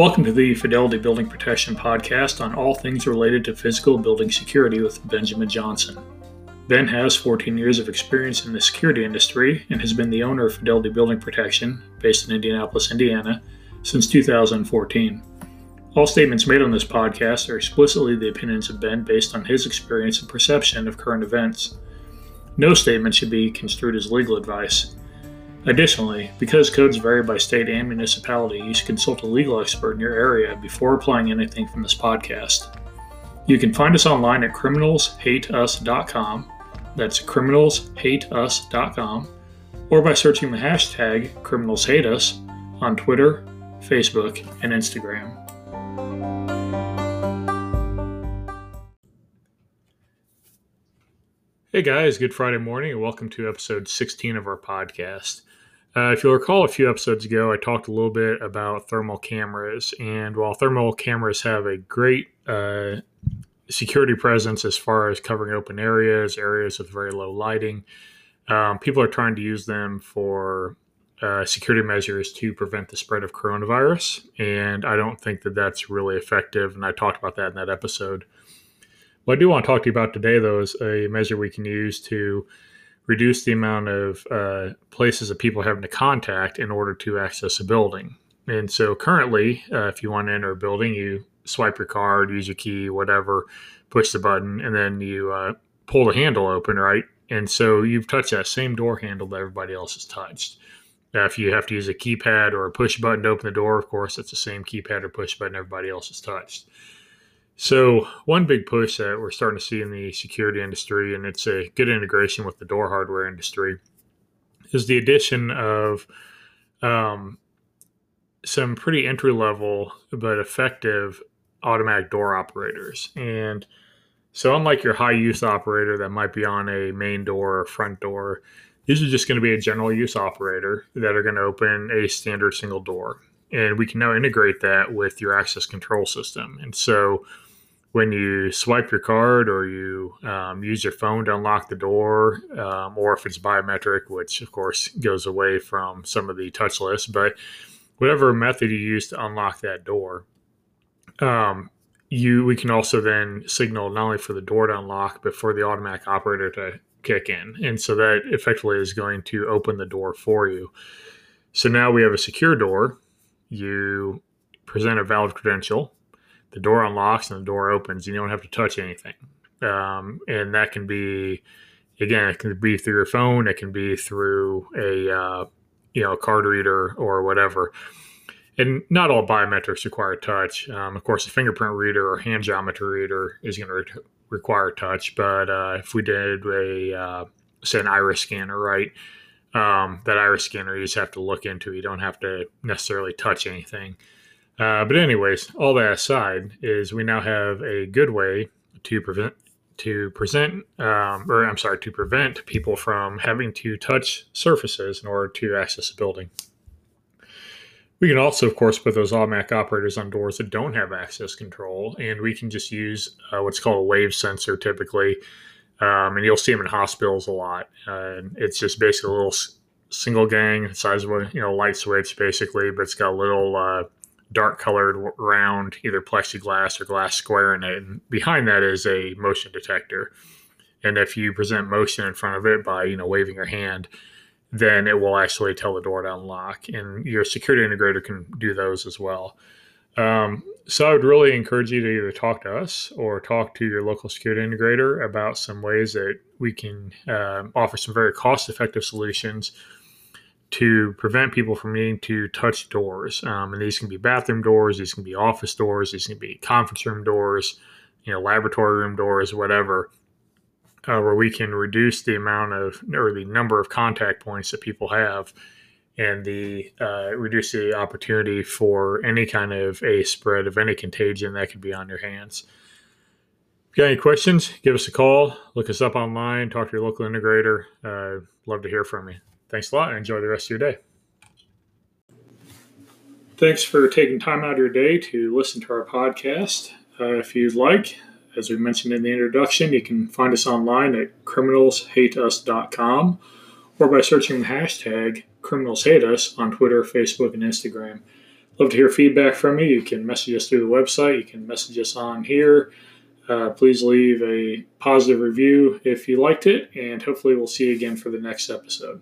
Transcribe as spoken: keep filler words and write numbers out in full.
Welcome to the Fidelity Building Protection podcast on all things related to physical building security with Benjamin Johnson. Ben has fourteen years of experience in the security industry and has been the owner of Fidelity Building Protection, based in Indianapolis, Indiana, since two thousand fourteen. All statements made on this podcast are explicitly the opinions of Ben based on his experience and perception of current events. No statement should be construed as legal advice. Additionally, because codes vary by state and municipality, you should consult a legal expert in your area before applying anything from this podcast. You can find us online at criminals hate us dot com, that's criminals hate us dot com, or by searching the hashtag criminalshateus on Twitter, Facebook, and Instagram. Hey guys, good Friday morning and welcome to episode sixteen of our podcast. Uh, if you'll recall, a few episodes ago, I talked a little bit about thermal cameras. And while thermal cameras have a great uh, security presence as far as covering open areas, areas with very low lighting, um, people are trying to use them for uh, security measures to prevent the spread of coronavirus. And I don't think that that's really effective. And I talked about that in that episode. What I do want to talk to you about today, though, is a measure we can use to reduce the amount of uh, places that people are having to contact in order to access a building. And so currently, uh, if you want to enter a building, you swipe your card, use your key, whatever, push the button, and then you uh, pull the handle open, right? And so you've touched that same door handle that everybody else has touched. Now, if you have to use a keypad or a push button to open the door, of course, that's the same keypad or push button everybody else has touched. So one big push that we're starting to see in the security industry, and it's a good integration with the door hardware industry, is the addition of um, some pretty entry-level but effective automatic door operators. And so unlike your high-use operator that might be on a main door or front door, these are just going to be a general-use operator that are going to open a standard single door. And we can now integrate that with your access control system. And so when you swipe your card or you um, use your phone to unlock the door, um, or if it's biometric, which of course goes away from some of the touchless, but whatever method you use to unlock that door, um, you we can also then signal not only for the door to unlock, but for the automatic operator to kick in. And so that effectively is going to open the door for you. So now we have a secure door. You present a valid credential, the door unlocks and the door opens. You don't have to touch anything. Um, and that can be, again, it can be through your phone. It can be through a, uh, you know, a card reader or whatever. And not all biometrics require touch. Um, of course, a fingerprint reader or hand geometry reader is going to re- require touch. But uh, if we did a, uh, say, an iris scanner, right? Um, that iris scanner you just have to look into. You don't have to necessarily touch anything. Uh, but anyways, all that aside is we now have a good way to prevent, to present, um, or I'm sorry, to prevent people from having to touch surfaces in order to access a building. We can also, of course, put those automatic operators on doors that don't have access control, and we can just use uh, what's called a wave sensor typically. Um, and you'll see them in hospitals a lot. Uh, it's just basically a little s- single gang size of a you know, light switch, basically, but it's got a little uh, dark-colored round, either plexiglass or glass square in it. And behind that is a motion detector. And if you present motion in front of it by you know waving your hand, then it will actually tell the door to unlock. And your security integrator can do those as well. Um, so I would really encourage you to either talk to us or talk to your local security integrator about some ways that we can uh, offer some very cost-effective solutions to prevent people from needing to touch doors. Um, and these can be bathroom doors, these can be office doors, these can be conference room doors, you know, laboratory room doors, whatever, uh, where we can reduce the amount of or the number of contact points that people have. And the uh, reduce the opportunity for any kind of a spread of any contagion that could be on your hands. If you got any questions, give us a call, look us up online, talk to your local integrator. Uh, love to hear from you. Thanks a lot and enjoy the rest of your day. Thanks for taking time out of your day to listen to our podcast. Uh, if you'd like, as we mentioned in the introduction, you can find us online at criminals hate us dot com or by searching the hashtag Criminals Hate Us on Twitter, Facebook, and Instagram. love to hear feedback from you. You can message us through the website. You can message us on here. Uh, please leave a positive review if you liked it, and hopefully we'll see you again for the next episode.